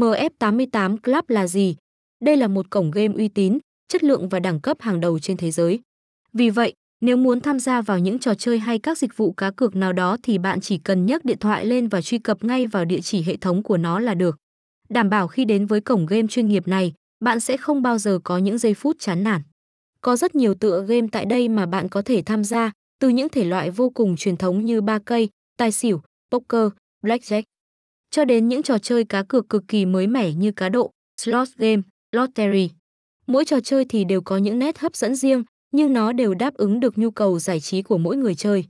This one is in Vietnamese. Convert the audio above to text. MF88 Club là gì? Đây là một cổng game uy tín, chất lượng và đẳng cấp hàng đầu trên thế giới. Vì vậy, nếu muốn tham gia vào những trò chơi hay các dịch vụ cá cược nào đó thì bạn chỉ cần nhấc điện thoại lên và truy cập ngay vào địa chỉ hệ thống của nó là được. Đảm bảo khi đến với cổng game chuyên nghiệp này, bạn sẽ không bao giờ có những giây phút chán nản. Có rất nhiều tựa game tại đây mà bạn có thể tham gia, từ những thể loại vô cùng truyền thống như ba cây, tài xỉu, poker, blackjack, cho đến những trò chơi cá cược cực kỳ mới mẻ như cá độ, slot game, lottery. Mỗi trò chơi thì đều có những nét hấp dẫn riêng, nhưng nó đều đáp ứng được nhu cầu giải trí của mỗi người chơi.